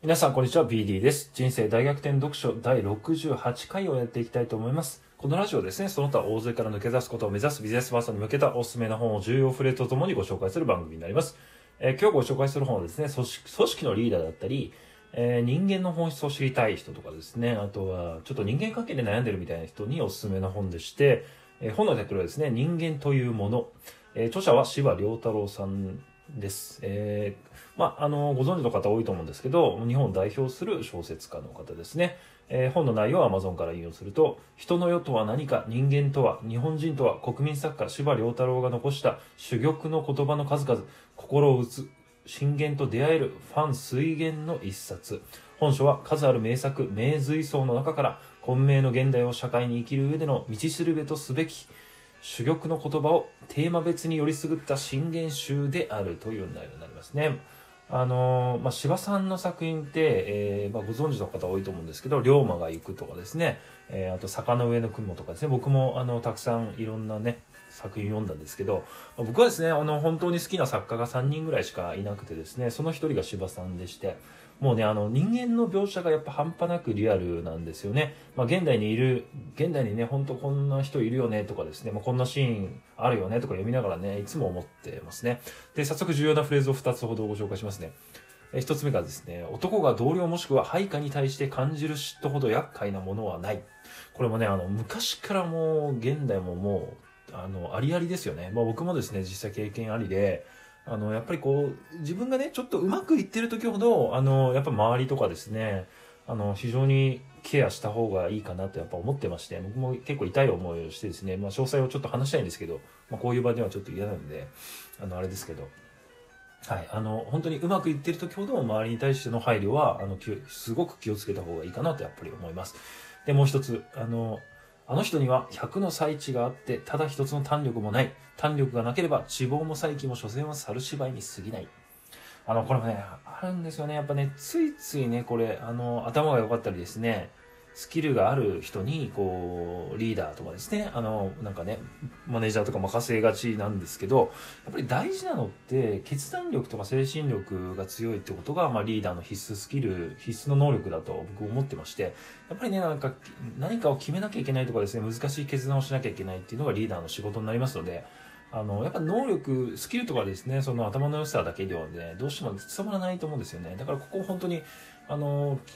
皆さんこんにちは、BD です。人生大逆転読書第68回をやっていきたいと思います。このラジオですね、その他大勢から抜け出すことを目指すビジネスパーソンに向けたおすすめの本を重要フレーズとともにご紹介する番組になります。今日ご紹介する本はですね、組織のリーダーだったり、人間の本質を知りたい人とかですね、あとはちょっと人間関係で悩んでるみたいな人におすすめの本でして、本のタイトルはですね、人間というもの。著者は柴良太郎さんです。ご存知の方多いと思うんですけど、日本を代表する小説家の方ですね。本の内容は Amazon から引用すると、人の世とは何か、人間とは、日本人とは、国民作家柴良太郎が残した珠玉の言葉の数々、心を打つ、真言と出会えるファン水源の一冊。本書は数ある名作、名随想の中から混迷の現代を社会に生きる上での道しるべとすべき珠玉の言葉をテーマ別によりすぐった真言集であるという内容になりますね。柴さんの作品って、ご存知の方多いと思うんですけど、龍馬が行くとかですね、あと坂の上の雲とかですね、僕もたくさんいろんなね作品読んだんですけど、僕はですね本当に好きな作家が3人ぐらいしかいなくてですね、その1人が柴さんでして、もうね人間の描写がやっぱ半端なくリアルなんですよね。現代にね、本当こんな人いるよねとかですね、こんなシーンあるよねとか読みながらね、いつも思ってますね。で、早速重要なフレーズを2つほどご紹介しますね。1つ目がですね、男が同僚もしくは配下に対して感じる嫉妬ほど厄介なものはない。これもね昔からもう現代ももうありありですよね。僕もですね実際経験ありで、やっぱりこう自分がねちょっとうまくいってる時ほどやっぱ周りとかですね非常にケアした方がいいかなとやっぱ思ってまして、僕も結構痛い思いをしてですね、詳細をちょっと話したいんですけど、こういう場ではちょっと嫌なのであれですけど、はい、本当にうまくいってる時ほど周りに対しての配慮はすごく気をつけた方がいいかなとやっぱり思います。で、もう一つ、あの人には100の才智があって、ただ一つの胆力もない。胆力がなければ、知謀も才気も所詮は猿芝居に過ぎない。これもね、あるんですよね。やっぱね、ついついね、これ、頭が良かったりですね、スキルがある人に、こう、リーダーとかですね、マネージャーとか任せがちなんですけど、やっぱり大事なのって、決断力とか精神力が強いってことが、リーダーの必須スキル、必須の能力だと僕思ってまして、やっぱりね、何かを決めなきゃいけないとかですね、難しい決断をしなきゃいけないっていうのがリーダーの仕事になりますので、やっぱ能力、スキルとかですね、その頭の良さだけではね、どうしても伝わらないと思うんですよね。だからここ本当に、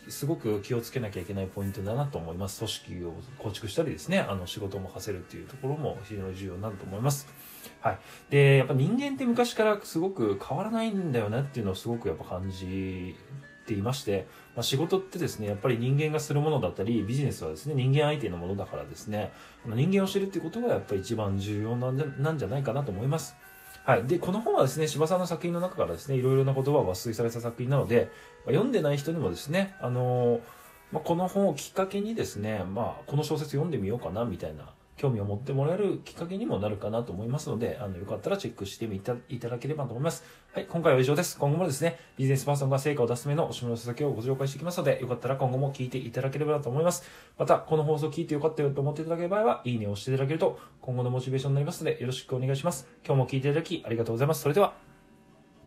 すごく気をつけなきゃいけないポイントだなと思います。組織を構築したりですね、仕事を任せるっていうところも非常に重要になると思います。はい。で、やっぱ人間って昔からすごく変わらないんだよなっていうのをすごくやっぱ感じていまして、仕事ってですね、やっぱり人間がするものだったり、ビジネスはですね、人間相手のものだからですね、人間を知るっていうことがやっぱり一番重要なんじゃないかなと思います。はい。で、この本はですね、柴さんの作品の中からですね、いろいろな言葉を抜粋された作品なので、読んでない人にもですね、この本をきっかけにですね、この小説読んでみようかな、みたいな、興味を持ってもらえるきっかけにもなるかなと思いますので、よかったらチェックしていただければと思います。はい、今回は以上です。今後もですね、ビジネスパーソンが成果を出すためのおしめの先をご紹介していきますので、よかったら今後も聞いていただければと思います。また、この放送を聞いてよかったよと思っていただける場合は、いいねを押していただけると、今後のモチベーションになりますので、よろしくお願いします。今日も聞いていただきありがとうございます。それでは。